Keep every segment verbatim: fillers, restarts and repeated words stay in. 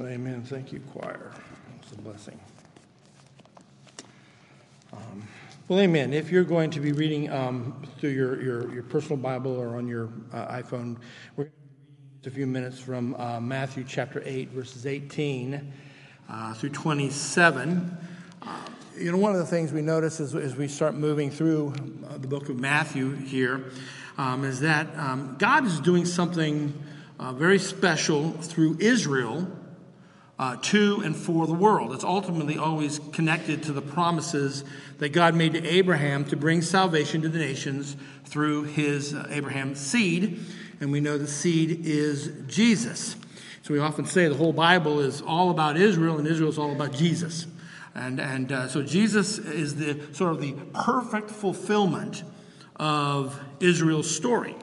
Amen. Thank you, choir. It's a blessing. Um, well, amen. If you're going to be reading um, through your, your, your personal Bible or on your uh, iPhone, we're going to read a few minutes from uh, Matthew chapter eight, verses eighteen uh, through twenty-seven. Uh, you know, one of the things we notice as, as we start moving through uh, the book of Matthew here um, is that um, God is doing something uh, very special through Israel. Uh, to and for the world. It's ultimately always connected to the promises that God made to Abraham to bring salvation to the nations through his uh, Abraham's seed. And we know the seed is Jesus. So we often say the whole Bible is all about Israel, and Israel is all about Jesus. And, and uh, so Jesus is the sort of the perfect fulfillment of Israel's story.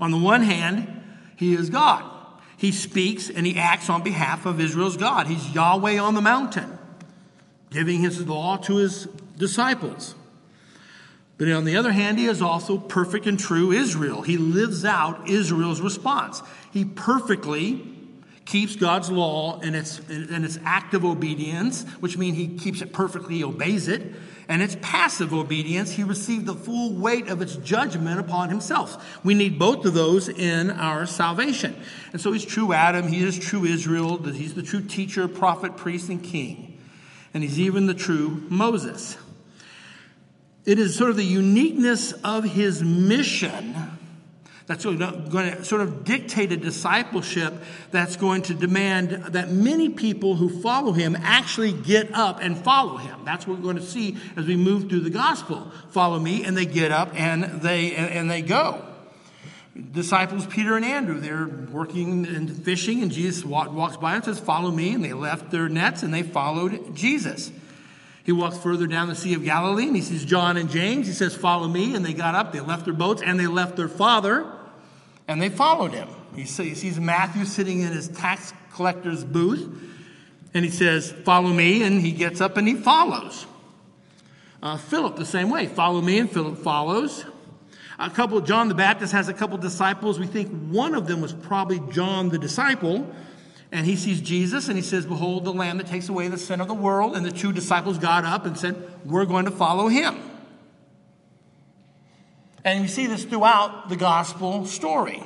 On the one hand, he is God. He speaks and he acts on behalf of Israel's God. He's Yahweh on the mountain, giving his law to his disciples. But on the other hand, he is also perfect and true Israel. He lives out Israel's response. He perfectly keeps God's law and its, and its active obedience, which means he keeps it perfectly, he obeys it. And its passive obedience, he received the full weight of its judgment upon himself. We need both of those in our salvation. And so he's true Adam, he is true Israel, he's the true teacher, prophet, priest, and king. And he's even the true Moses. It is sort of the uniqueness of his mission that's going to sort of dictate a discipleship that's going to demand that many people who follow him actually get up and follow him. That's what we're going to see as we move through the gospel. Follow me, and they get up and they and they go. Disciples Peter and Andrew, they're working and fishing, and Jesus walks by and says, "Follow me," and they left their nets and they followed Jesus. He walks further down the Sea of Galilee and he sees John and James. He says, "Follow me," and they got up, they left their boats, and they left their father. And they followed him. He sees Matthew sitting in his tax collector's booth. And he says, "Follow me." And he gets up and he follows. Uh, Philip, the same way. "Follow me." And Philip follows. A couple, John the Baptist has a couple disciples. We think one of them was probably John the disciple. And he sees Jesus and he says, "Behold, the Lamb that takes away the sin of the world." And the two disciples got up and said, "We're going to follow him." And you see this throughout the gospel story.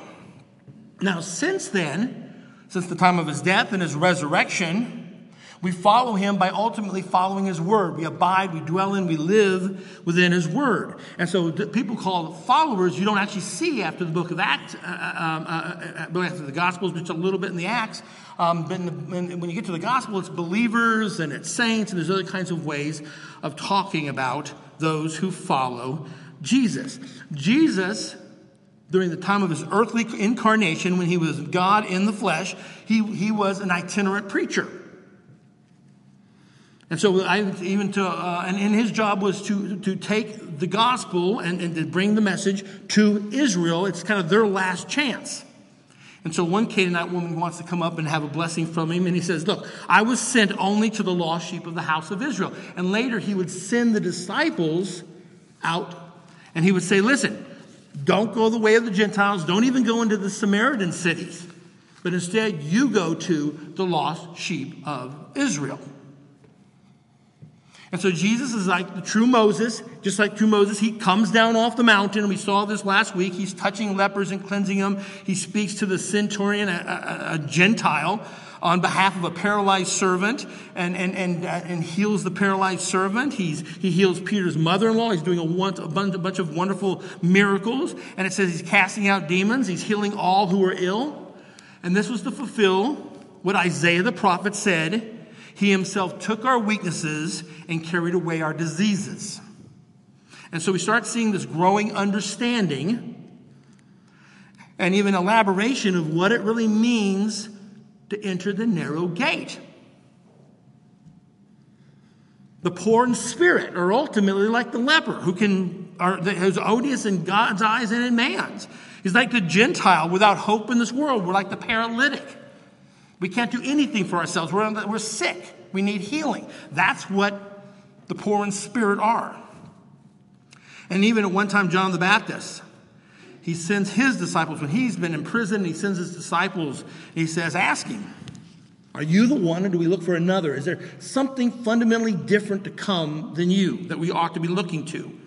Now, since then, since the time of his death and his resurrection, we follow him by ultimately following his word. We abide, we dwell in, we live within his word. And so people call followers, you don't actually see after the book of Acts, uh, uh, uh, after the Gospels, just a little bit in the Acts. Um, but in the, in, when you get to the gospel, it's believers and it's saints, and there's other kinds of ways of talking about those who follow Jesus. Jesus, during the time of his earthly incarnation, when he was God in the flesh, he, he was an itinerant preacher. And so I, even to, uh, and, and his job was to, to take the gospel and, and to bring the message to Israel. It's kind of their last chance. And so one Canaanite woman wants to come up and have a blessing from him. And he says, "Look, I was sent only to the lost sheep of the house of Israel." And later he would send the disciples out. And he would say, "Listen, don't go the way of the Gentiles. Don't even go into the Samaritan cities. But instead, you go to the lost sheep of Israel." And so Jesus is like the true Moses. Just like true Moses, he comes down off the mountain. We saw this last week. He's touching lepers and cleansing them. He speaks to the centurion, a, a, a Gentile, on behalf of a paralyzed servant, and and and, uh, and heals the paralyzed servant. He's, he heals Peter's mother-in-law. He's doing a, one, a bunch of wonderful miracles. And it says he's casting out demons. He's healing all who are ill. And this was to fulfill what Isaiah the prophet said. He himself took our weaknesses and carried away our diseases. And so we start seeing this growing understanding and even elaboration of what it really means to enter the narrow gate. The poor in spirit are ultimately like the leper, who can are who's odious in God's eyes and in man's. He's like the Gentile without hope in this world. We're like the paralytic. We can't do anything for ourselves. We're, we're sick. We need healing. That's what the poor in spirit are. And even at one time, John the Baptist, he sends his disciples, when he's been in prison, he sends his disciples, and he says, ask him, Are you the one, and do we look for another? Is there something fundamentally different to come than you that we ought to be looking to? And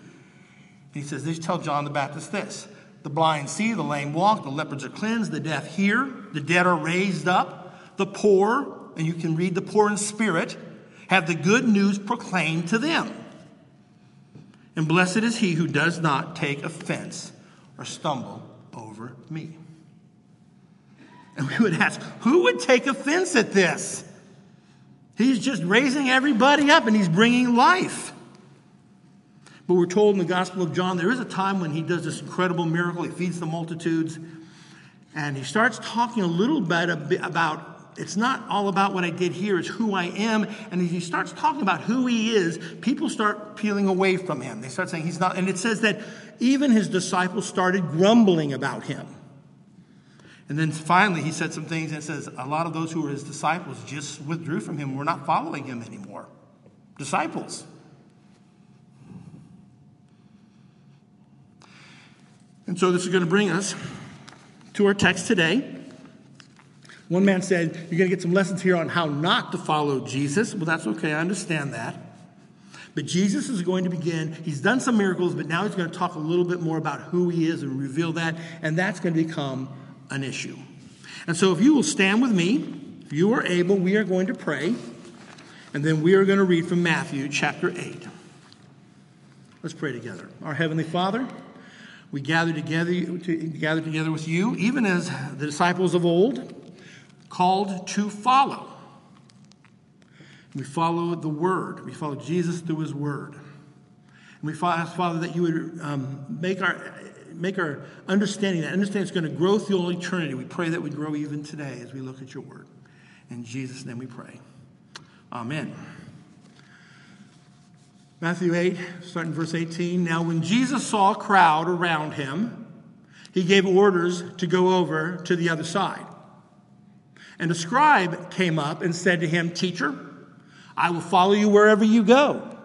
he says, they tell John the Baptist this: the blind see, the lame walk, the lepers are cleansed, the deaf hear, the dead are raised up, the poor, and you can read the poor in spirit, have the good news proclaimed to them. And blessed is he who does not take offense or stumble over me. And we would ask, who would take offense at this? He's just raising everybody up and he's bringing life. But we're told in the Gospel of John, there is a time when he does this incredible miracle. He feeds the multitudes. And he starts talking a little bit about, it's not all about what I did here, it's who I am. And as he starts talking about who he is, people start peeling away from him. They start saying he's not. And it says that even his disciples started grumbling about him. And then finally, he said some things that says a lot of those who were his disciples just withdrew from him. We're not following him anymore. Disciples. And so this is going to bring us to our text today. One man said, you're going to get some lessons here on how not to follow Jesus. Well, that's okay. I understand that. But Jesus is going to begin. He's done some miracles, but now he's going to talk a little bit more about who he is and reveal that. And that's going to become an issue. And so if you will stand with me, if you are able, we are going to pray, and then we are going to read from Matthew chapter eight. Let's pray together. Our Heavenly Father, we gather together, to, gather together with you, even as the disciples of old, called to follow. We follow the Word. We follow Jesus through His Word. And we ask, Father, that you would um, make our... Make our understanding, that understanding is going to grow through all eternity. We pray that we grow even today as we look at your word. In Jesus' name we pray. Amen. Matthew eight, starting verse eighteen. Now when Jesus saw a crowd around him, he gave orders to go over to the other side. And a scribe came up and said to him, Teacher, I will follow you wherever you go.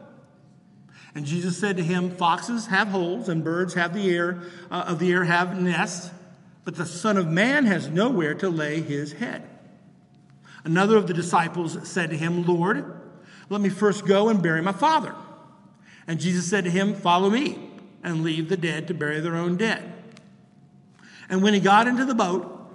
And Jesus said to him, Foxes have holes, and birds have the air, uh, of the air have nests, but the Son of Man has nowhere to lay his head. Another of the disciples said to him, Lord, let me first go and bury my father. And Jesus said to him, Follow me, and leave the dead to bury their own dead. And when he got into the boat,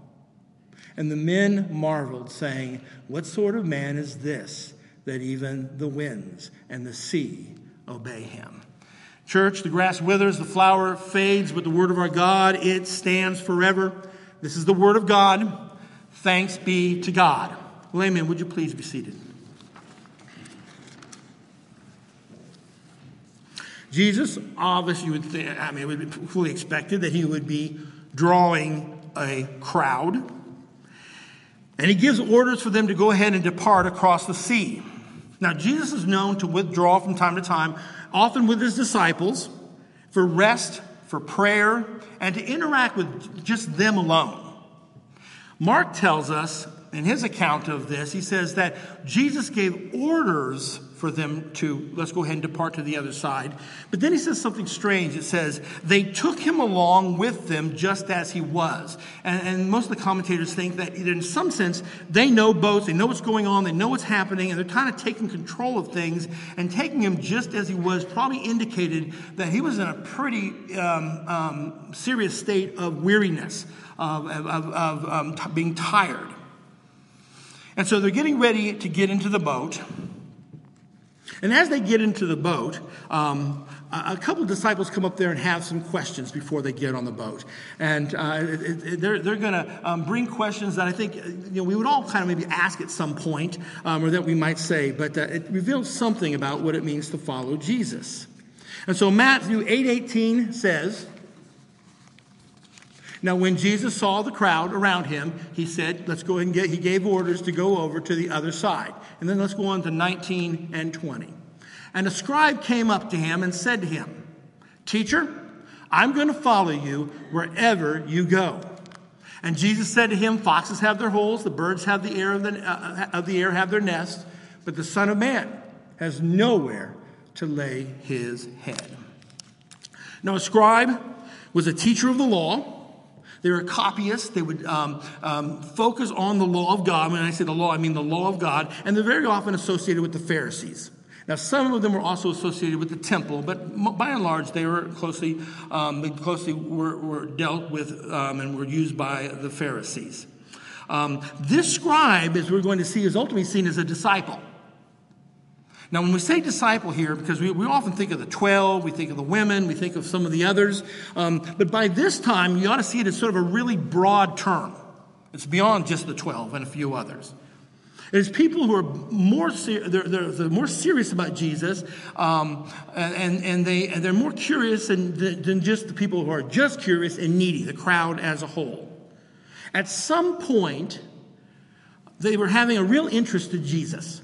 And the men marveled, saying, What sort of man is this, that even the winds and the sea obey him? Church, the grass withers, the flower fades, but the word of our God, it stands forever. This is the word of God. Thanks be to God. Well, amen. Would you please be seated? Jesus, obviously, you would think, I mean, it would be fully expected that he would be drawing a crowd. And he gives orders for them to go ahead and depart across the sea. Now, Jesus is known to withdraw from time to time, often with his disciples, for rest, for prayer, and to interact with just them alone. Mark tells us in his account of this, he says that Jesus gave orders for them to, let's go ahead and depart to the other side. But then he says something strange. It says, they took him along with them just as he was. And, and most of the commentators think that in some sense, they know boats, they know what's going on, they know what's happening, and they're kind of taking control of things and taking him just as he was, probably indicated that he was in a pretty um, um, serious state of weariness, of, of, of um, t- being tired. And so they're getting ready to get into the boat. And as they get into the boat, um, a couple of disciples come up there and have some questions before they get on the boat. And uh, it, it, they're, they're going to um, bring questions that I think, you know, we would all kind of maybe ask at some point, um, or that we might say, but uh, it reveals something about what it means to follow Jesus. And so Matthew eight eighteen says, Now, when Jesus saw the crowd around him, he said, let's go ahead and get, he gave orders to go over to the other side. And then let's go on to nineteen and twenty. And a scribe came up to him and said to him, Teacher, I'm going to follow you wherever you go. And Jesus said to him, Foxes have their holes, the birds have the air of the, uh, of the air have their nests, but the Son of Man has nowhere to lay his head. Now, a scribe was a teacher of the law. They were copyists. They would um, um, focus on the law of God. When I say the law, I mean the law of God. And they're very often associated with the Pharisees. Now, some of them were also associated with the temple, but by and large, they were closely, um, they closely were, were dealt with um, and were used by the Pharisees. Um, this scribe, as we're going to see, is ultimately seen as a disciple. Now, when we say disciple here, because we, we often think of the twelve, we think of the women, we think of some of the others, um, but by this time, you ought to see it as sort of a really broad term. It's beyond just the twelve and a few others. It is people who are more ser- they're, they're, they're more serious about Jesus, um, and and they and they're more curious than, than just the people who are just curious and needy. The crowd as a whole, at some point, they were having a real interest in Jesus,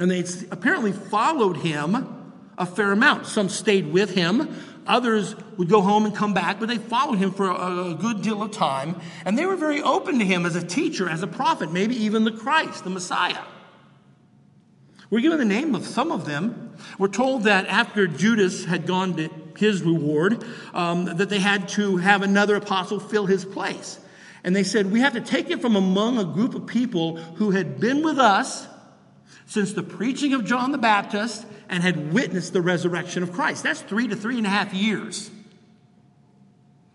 and they apparently followed him a fair amount. Some stayed with him. Others would go home and come back, but they followed him for a, a good deal of time. And they were very open to him as a teacher, as a prophet, maybe even the Christ, the Messiah. We're given the name of some of them. We're told that after Judas had gone to his reward, um, that they had to have another apostle fill his place. And they said, we have to take it from among a group of people who had been with us since the preaching of John the Baptist and had witnessed the resurrection of Christ. That's three to three and a half years.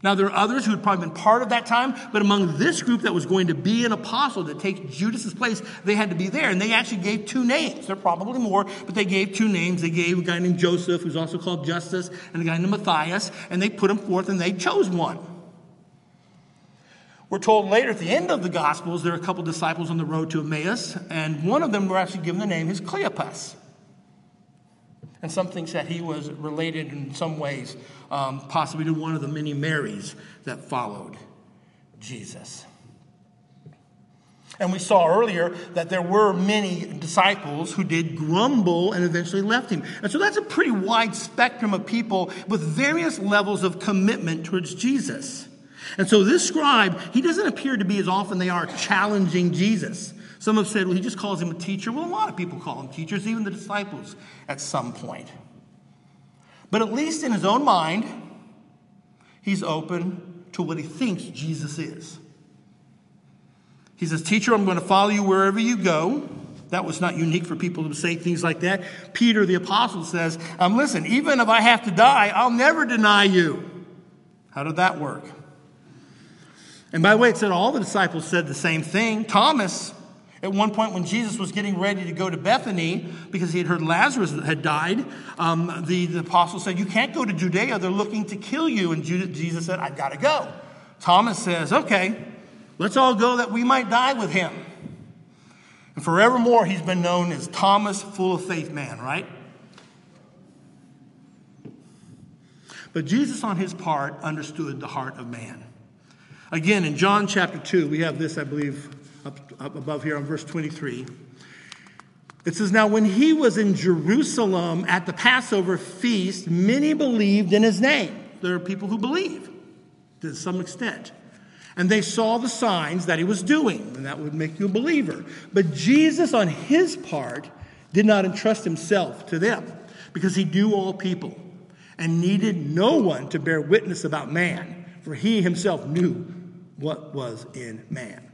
Now, there are others who had probably been part of that time, but among this group that was going to be an apostle that takes Judas's place, they had to be there. And they actually gave two names. There are probably more, but they gave two names. They gave a guy named Joseph, who's also called Justus, and a guy named Matthias, and they put them forth and they chose one. We're told later at the end of the Gospels, there are a couple of disciples on the road to Emmaus, and one of them were actually given the name is Cleopas. And some thinks that he was related in some ways, um, possibly to one of the many Marys that followed Jesus. And we saw earlier that there were many disciples who did grumble and eventually left him. And so that's a pretty wide spectrum of people with various levels of commitment towards Jesus. And so this scribe, he doesn't appear to be as often they are challenging Jesus. Some have said, well, he just calls him a teacher. Well, a lot of people call him teachers, even the disciples at some point. But at least in his own mind, he's open to what he thinks Jesus is. He says, Teacher, I'm going to follow you wherever you go. That was not unique for people to say things like that. Peter, the apostle, says, um, listen, even if I have to die, I'll never deny you. How did that work? And by the way, it said all the disciples said the same thing. Thomas, at one point when Jesus was getting ready to go to Bethany, because he had heard Lazarus had died, um, the, the apostle said, you can't go to Judea. They're looking to kill you. And Judas, Jesus said, I've got to go. Thomas says, okay, let's all go that we might die with him. And forevermore, he's been known as Thomas, full of faith man, right? But Jesus, on his part, understood the heart of man. Again, in John chapter two, we have this, I believe, up, up above here on verse twenty-three. It says, Now when he was in Jerusalem at the Passover feast, many believed in his name. There are people who believe to some extent. And they saw the signs that he was doing, and that would make you a believer. But Jesus, on his part, did not entrust himself to them, because he knew all people and needed no one to bear witness about man. For he himself knew what was in man.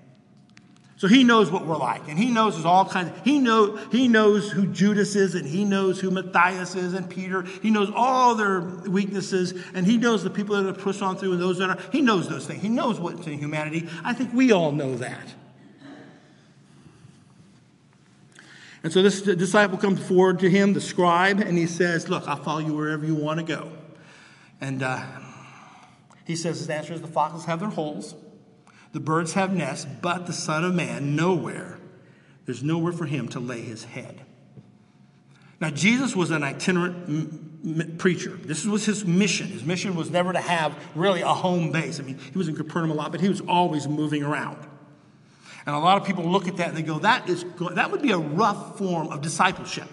So he knows what we're like. And he knows there's all kinds. He, know, he knows who Judas is. And he knows who Matthias is and Peter. He knows all their weaknesses. And he knows the people that are pushed on through and those that are. He knows those things. He knows what's in humanity. I think we all know that. And so this disciple comes forward to him, the scribe. And he says, look, I'll follow you wherever you want to go. And uh He says his answer is the foxes have their holes, the birds have nests, but the Son of Man, nowhere, there's nowhere for him to lay his head. Now, Jesus was an itinerant preacher. This was his mission. His mission was never to have really a home base. I mean, he was in Capernaum a lot, but he was always moving around. And a lot of people look at that and they go, that is good. That would be a rough form of discipleship.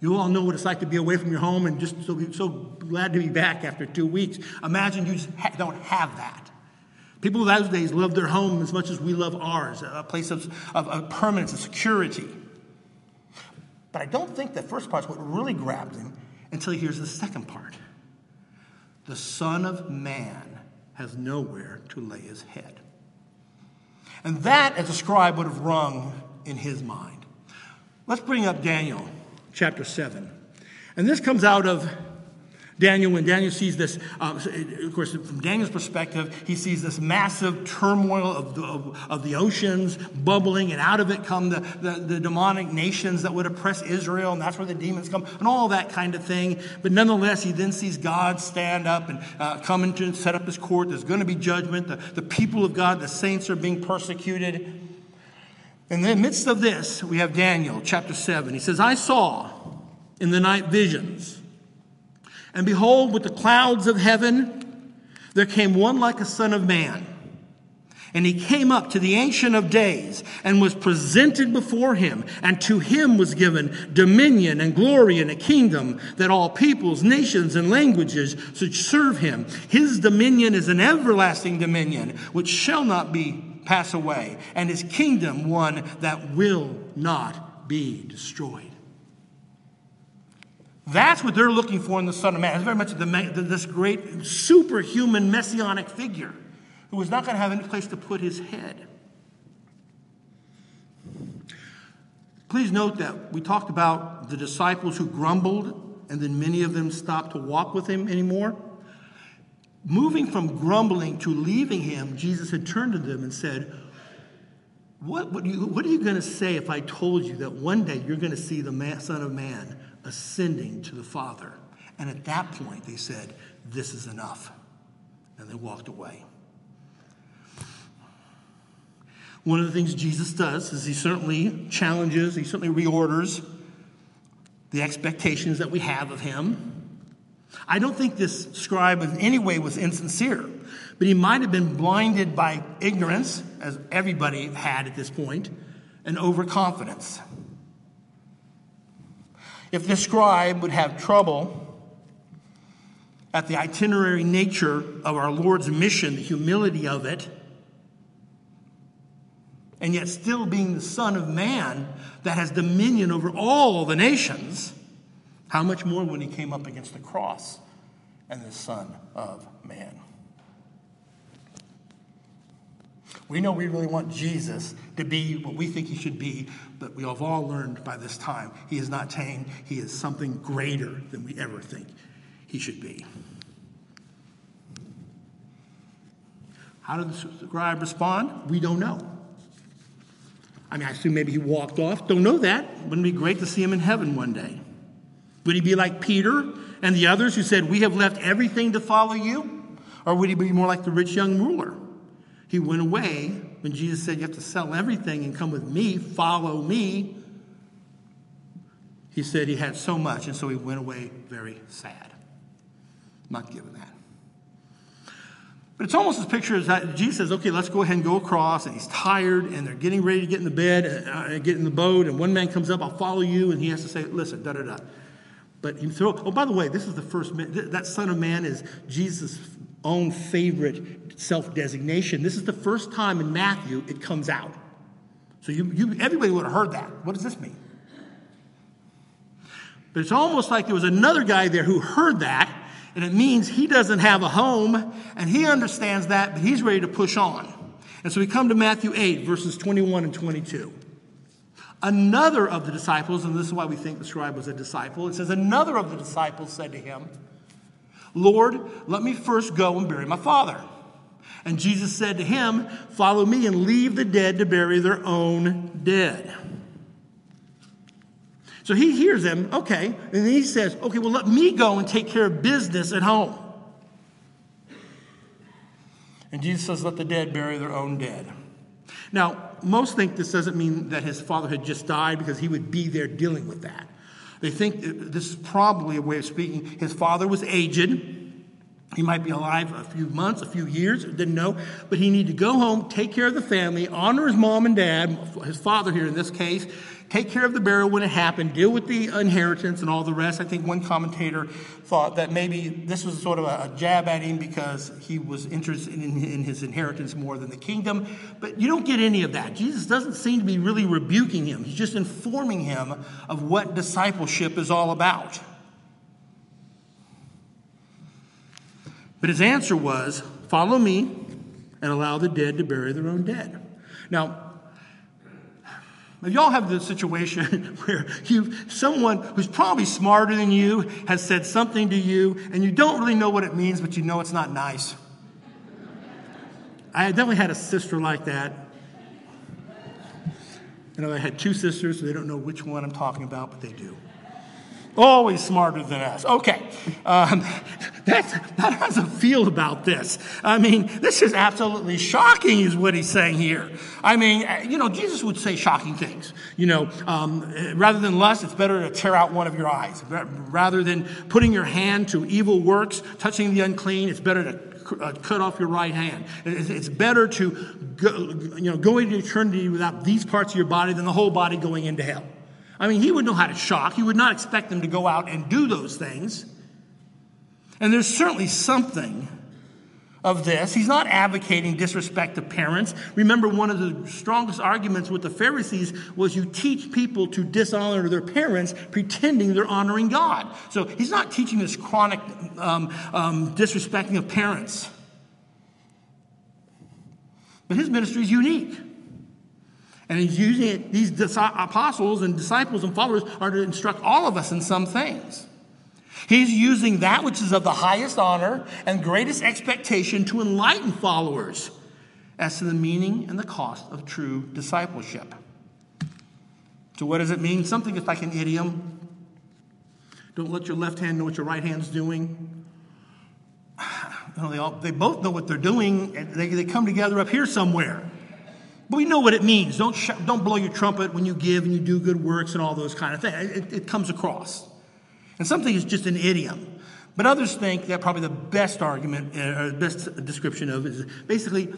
You all know what it's like to be away from your home and just so, so glad to be back after two weeks. Imagine you just ha- don't have that. People those days love their home as much as we love ours, a place of, of, of permanence and security. But I don't think that first part is what really grabbed him until he hears the second part. The Son of Man has nowhere to lay his head. And that, as a scribe, would have rung in his mind. Let's bring up Daniel chapter seven. And this comes out of Daniel when Daniel sees this. Um, of course, from Daniel's perspective, he sees this massive turmoil of the, of, of the oceans bubbling, and out of it come the, the, the demonic nations that would oppress Israel, and that's where the demons come, and all that kind of thing. But nonetheless, he then sees God stand up and uh, come into and set up his court. There's going to be judgment. The, the people of God, the saints, are being persecuted. In the midst of this, we have Daniel chapter seven. He says, I saw in the night visions, and behold, with the clouds of heaven, there came one like a son of man. And he came up to the Ancient of Days and was presented before him. And to him was given dominion and glory and a kingdom, that all peoples, nations, and languages should serve him. His dominion is an everlasting dominion which shall not be pass away, and his kingdom one that will not be destroyed. That's what they're looking for in the Son of Man. It's very much the, this great superhuman messianic figure who was not going to have any place to put his head. Please note that we talked about the disciples who grumbled, and then many of them stopped to walk with him anymore. Moving from grumbling to leaving him, Jesus had turned to them and said, what, what, you, what are you going to say if I told you that one day you're going to see the man, Son of Man ascending to the Father? And at that point, they said, this is enough. And they walked away. One of the things Jesus does is he certainly challenges, he certainly reorders the expectations that we have of him. I don't think this scribe in any way was insincere, but he might have been blinded by ignorance, as everybody had at this point, and overconfidence. If this scribe would have trouble at the itinerary nature of our Lord's mission, the humility of it, and yet still being the Son of Man that has dominion over all the nations, how much more when he came up against the cross and the Son of Man? We know we really want Jesus to be what we think he should be, but we have all learned by this time he is not tame. He is something greater than we ever think he should be. How did the scribe respond? We don't know. I mean, I assume maybe he walked off. Don't know that. Wouldn't it be great to see him in heaven one day? Would he be like Peter and the others who said, we have left everything to follow you? Or would he be more like the rich young ruler? He went away when Jesus said, you have to sell everything and come with me, follow me. He said he had so much, and so he went away very sad. I'm not giving that. But it's almost this picture as that Jesus says, okay, let's go ahead and go across. And he's tired, and they're getting ready to get in the bed and uh, get in the boat. And one man comes up, I'll follow you. And he has to say, listen, da-da-da. But he throw, oh, by the way, this is the first man. That Son of Man is Jesus' own favorite self-designation. This is the first time in Matthew it comes out. So you, you, everybody would have heard that. What does this mean? But it's almost like there was another guy there who heard that, and it means he doesn't have a home, and he understands that, but he's ready to push on. And so we come to Matthew eight, verses twenty-one and twenty-two. Another of the disciples, and this is why we think the scribe was a disciple, it says, another of the disciples said to him, Lord, let me first go and bury my father. And Jesus said to him, follow me and leave the dead to bury their own dead. So he hears them, okay, and then he says, okay, well, let me go and take care of business at home. And Jesus says, let the dead bury their own dead. Now, most think this doesn't mean that his father had just died, because he would be there dealing with that. They think, this is probably a way of speaking, his father was aged. He might be alive a few months, a few years, didn't know. But he needed to go home, take care of the family, honor his mom and dad, his father here in this case, take care of the burial when it happened, deal with the inheritance and all the rest. I think one commentator thought that maybe this was sort of a jab at him because he was interested in his inheritance more than the kingdom. But you don't get any of that. Jesus doesn't seem to be really rebuking him. He's just informing him of what discipleship is all about. But his answer was, follow me and allow the dead to bury their own dead. Now, y'all have the situation where you, someone who's probably smarter than you has said something to you, and you don't really know what it means, but you know it's not nice. I definitely had a sister like that. You know, I had two sisters, so they don't know which one I'm talking about, but they do. Always smarter than us. Okay. Um, that's, that has a feel about this. I mean, this is absolutely shocking is what he's saying here. I mean, you know, Jesus would say shocking things. You know, um, rather than lust, it's better to tear out one of your eyes. Rather than putting your hand to evil works, touching the unclean, it's better to cut off your right hand. It's better to go, you know, go into eternity without these parts of your body than the whole body going into hell. I mean, he would know how to shock. He would not expect them to go out and do those things. And there's certainly something of this. He's not advocating disrespect to parents. Remember, one of the strongest arguments with the Pharisees was you teach people to dishonor their parents, pretending they're honoring God. So he's not teaching this chronic um, um, disrespecting of parents. But his ministry is unique. And he's using it, these dis- apostles and disciples and followers are to instruct all of us in some things. He's using that which is of the highest honor and greatest expectation to enlighten followers as to the meaning and the cost of true discipleship. So what does it mean? Something that's like an idiom. Don't let your left hand know what your right hand's doing. You know, they, all, they both know what they're doing. And they, they come together up here somewhere. But we know what it means. Don't sh- don't blow your trumpet when you give and you do good works and all those kind of things. It, it comes across. And something is just an idiom. But others think that probably the best argument or the best description of it is basically,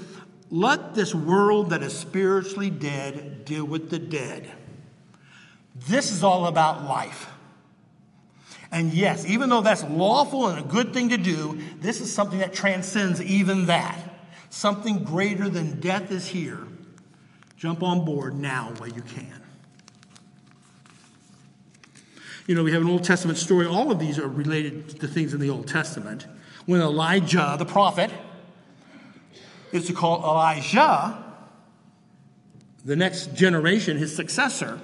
let this world that is spiritually dead deal with the dead. This is all about life. And yes, even though that's lawful and a good thing to do, this is something that transcends even that. Something greater than death is here. Jump on board now while you can. You know, we have an Old Testament story. All of these are related to things in the Old Testament. When Elijah, the prophet, is to call Elijah, the next generation, his successor,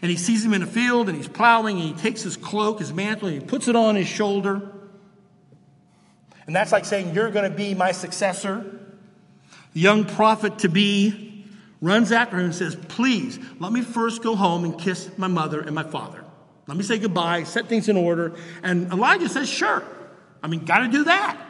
and he sees him in a field and he's plowing and he takes his cloak, his mantle, and he puts it on his shoulder. And that's like saying, you're going to be my successor. The young prophet to be runs after him and says, please, let me first go home and kiss my mother and my father. Let me say goodbye, set things in order. And Elijah says, sure. I mean, got to do that.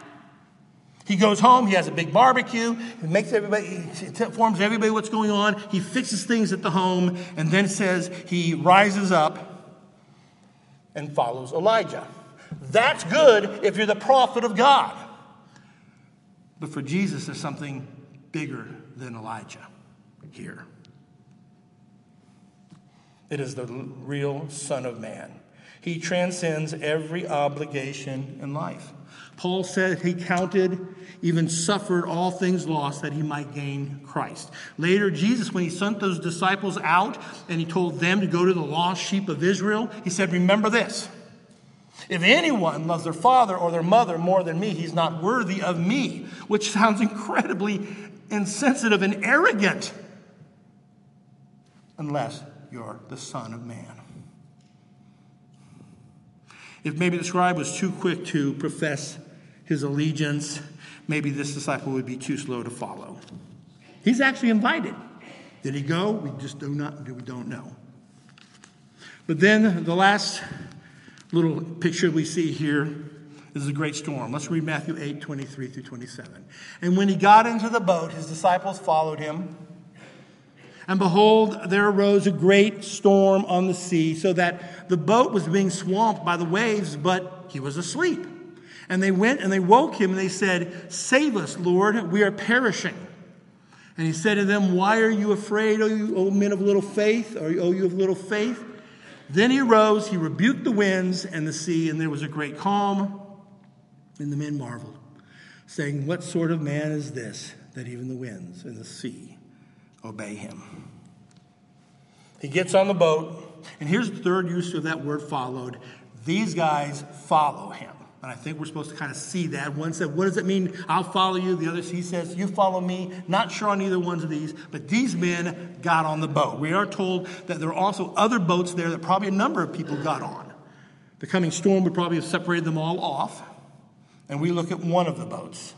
He goes home. He has a big barbecue. He makes everybody, he informs everybody what's going on. He fixes things at the home and then says he rises up and follows Elijah. That's good if you're the prophet of God. But for Jesus, there's something bigger than Elijah. Here. It is the real Son of Man. He transcends every obligation in life. Paul said he counted, even suffered all things lost that he might gain Christ. Later, Jesus, when he sent those disciples out and he told them to go to the lost sheep of Israel, he said, remember this. If anyone loves their father or their mother more than me, he's not worthy of me, which sounds incredibly insensitive and arrogant. Unless you're the Son of Man. If maybe the scribe was too quick to profess his allegiance, maybe this disciple would be too slow to follow. He's actually invited. Did he go? We just do not, we don't know. But then the last little picture we see here is a great storm. Let's read Matthew eight, twenty-three through twenty-seven. And when he got into the boat, his disciples followed him. And behold, there arose a great storm on the sea, so that the boat was being swamped by the waves, but he was asleep. And they went and they woke him, and they said, "Save us, Lord, we are perishing." And he said to them, "Why are you afraid, O you, O men of little faith, or O you of little faith?" Then he rose, he rebuked the winds and the sea, and there was a great calm. And the men marveled, saying, "What sort of man is this, that even the winds and the sea obey him?" He gets on the boat, and here's the third use of that word, followed. These guys follow him. And I think we're supposed to kind of see that. One said, "What does it mean? I'll follow you." The other, he says, "You follow me." Not sure on either one of these, but these men got on the boat. We are told that there were also other boats there that probably a number of people got on. The coming storm would probably have separated them all off. And we look at one of the boats.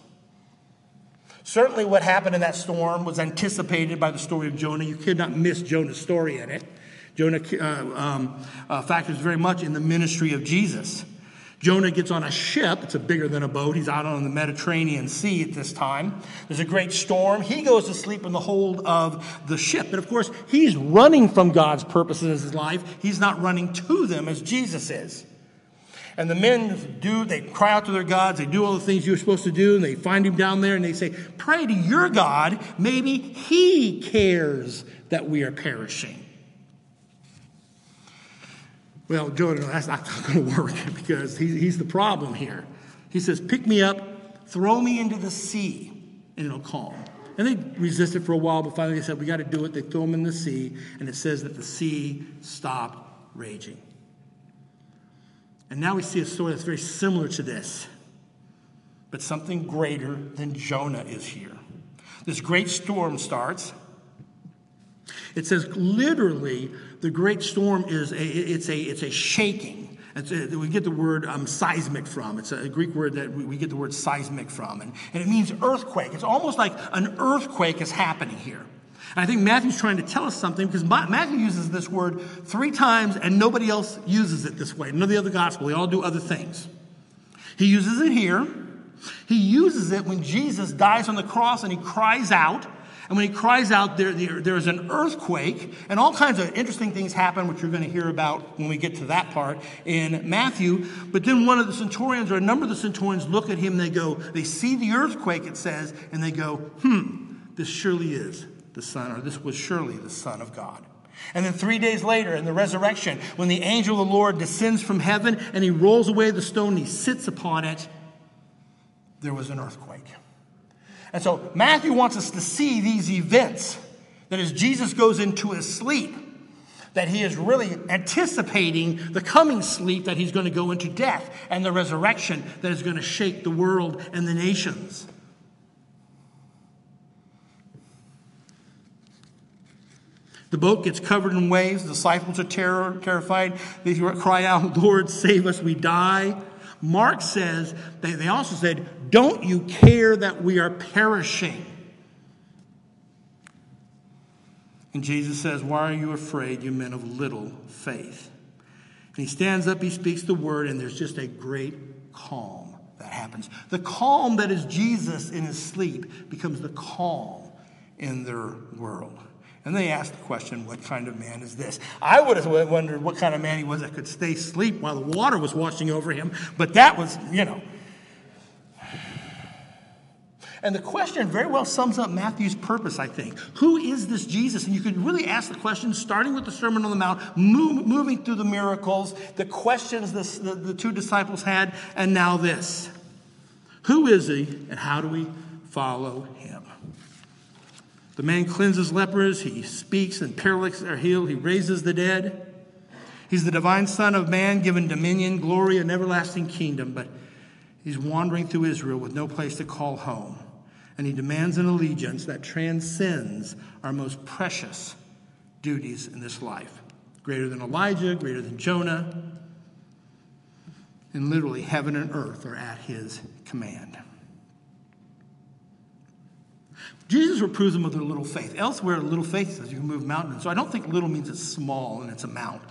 Certainly what happened in that storm was anticipated by the story of Jonah. You could not miss Jonah's story in it. Jonah uh, um, uh, factors very much in the ministry of Jesus. Jonah gets on a ship. It's a bigger than a boat. He's out on the Mediterranean Sea at this time. There's a great storm. He goes to sleep in the hold of the ship. And, of course, he's running from God's purposes in his life. He's not running to them as Jesus is. And the men do, they cry out to their gods. They do all the things you were supposed to do. And they find him down there and they say, "Pray to your God. Maybe he cares that we are perishing." Well, Jonah, that's not going to work because he, he's the problem here. He says, "Pick me up, throw me into the sea, and it'll calm." And they resisted for a while, but finally they said, "We got to do it." They throw him in the sea, and it says that the sea stopped raging. And now we see a story that's very similar to this, but something greater than Jonah is here. This great storm starts. It says literally the great storm is a, it's a it's a shaking. It's a, we get the word um, seismic from. It's a Greek word that we, we get the word seismic from, and, and it means earthquake. It's almost like an earthquake is happening here. And I think Matthew's trying to tell us something because Matthew uses this word three times and nobody else uses it this way. None of the other gospel, they all do other things. He uses it here. He uses it when Jesus dies on the cross and he cries out. And when he cries out, there, there, there is an earthquake, and all kinds of interesting things happen, which you're going to hear about when we get to that part in Matthew. But then one of the centurions, or a number of the centurions, look at him, and they go, they see the earthquake, it says, and they go, hmm, this surely is the Son, or this was surely the Son of God. And then three days later in the resurrection, when the angel of the Lord descends from heaven, and he rolls away the stone, and he sits upon it, there was an earthquake. And so Matthew wants us to see these events, that as Jesus goes into his sleep, that he is really anticipating the coming sleep, that he's going to go into death, and the resurrection that is going to shake the world and the nations. The boat gets covered in waves. The disciples are terror, terrified. They cry out, "Lord, save us, we die." Mark says, they, they also said, "Don't you care that we are perishing?" And Jesus says, "Why are you afraid, you men of little faith?" And he stands up, he speaks the word, and there's just a great calm that happens. The calm that is Jesus in his sleep becomes the calm in their world. And they asked the question, "What kind of man is this?" I would have wondered what kind of man he was that could stay asleep while the water was washing over him. But that was, you know. And the question very well sums up Matthew's purpose, I think. Who is this Jesus? And you could really ask the question, starting with the Sermon on the Mount, move, moving through the miracles, the questions this, the, the two disciples had, and now this. Who is he, and how do we follow him? The man cleanses lepers, he speaks, and paralytics are healed, he raises the dead. He's the divine Son of Man, given dominion, glory, and everlasting kingdom, but he's wandering through Israel with no place to call home, and he demands an allegiance that transcends our most precious duties in this life. Greater than Elijah, greater than Jonah, and literally heaven and earth are at his command. Jesus reproves them of their little faith. Elsewhere, little faith says you can move mountains. So I don't think little means it's small and it's a mount.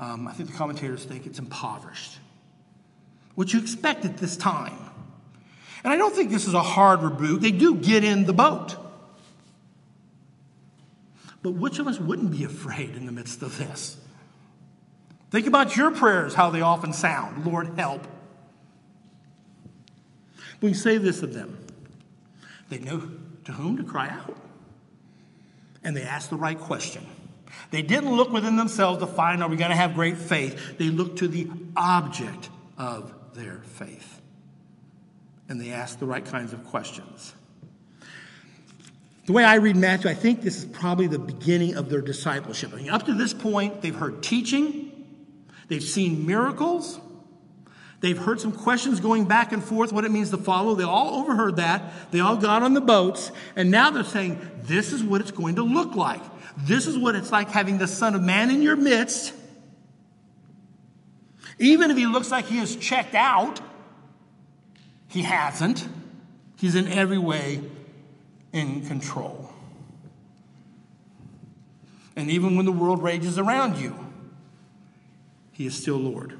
Um, I think the commentators think it's impoverished, which you expect at this time. And I don't think this is a hard rebuke. They do get in the boat. But which of us wouldn't be afraid in the midst of this? Think about your prayers, how they often sound. Lord, help. We say this of them. They know to whom to cry out. And they asked the right question. They didn't look within themselves to find, are we going to have great faith? They looked to the object of their faith. And they asked the right kinds of questions. The way I read Matthew, I think this is probably the beginning of their discipleship. I mean, up to this point, they've heard teaching. They've seen miracles. They've heard some questions going back and forth, what it means to follow. They all overheard that. They all got on the boats. And now they're saying, this is what it's going to look like. This is what it's like having the Son of Man in your midst. Even if he looks like he is checked out, he hasn't. He's in every way in control. And even when the world rages around you, he is still Lord.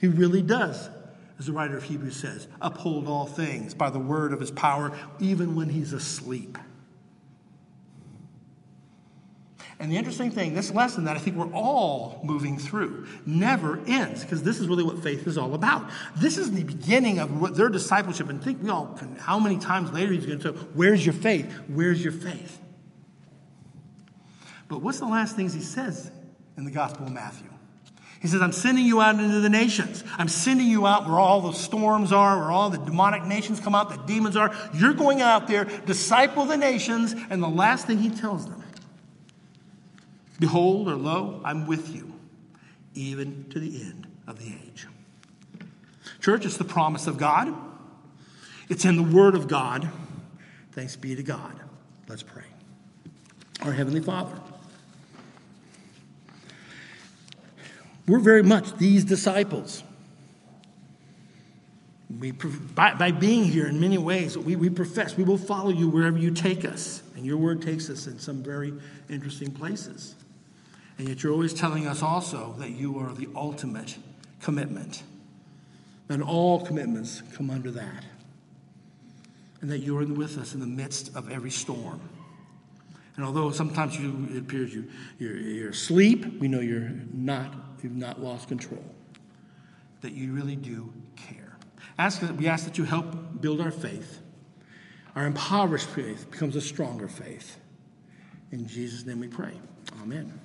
He really does, as the writer of Hebrews says, uphold all things by the word of his power, even when he's asleep. And the interesting thing, this lesson that I think we're all moving through never ends, because this is really what faith is all about. This is the beginning of what their discipleship, and think we all can, how many times later he's going to say, where's your faith? Where's your faith? But what's the last things he says in the Gospel of Matthew? He says, I'm sending you out into the nations. I'm sending you out where all the storms are, where all the demonic nations come out, the demons are. You're going out there, disciple the nations. And the last thing he tells them, behold, or lo, I'm with you, even to the end of the age. Church, it's the promise of God. It's in the word of God. Thanks be to God. Let's pray. Our Heavenly Father, we're very much these disciples. We, by, by being here in many ways, we, we profess we will follow you wherever you take us. And your word takes us in some very interesting places. And yet you're always telling us also that you are the ultimate commitment. And all commitments come under that. And that you are with us in the midst of every storm. And although sometimes you, it appears you, you're, you're asleep, we know you're not, you've not lost control. That you really do care. Ask that, we ask that you help build our faith. Our impoverished faith becomes a stronger faith. In Jesus' name we pray. Amen.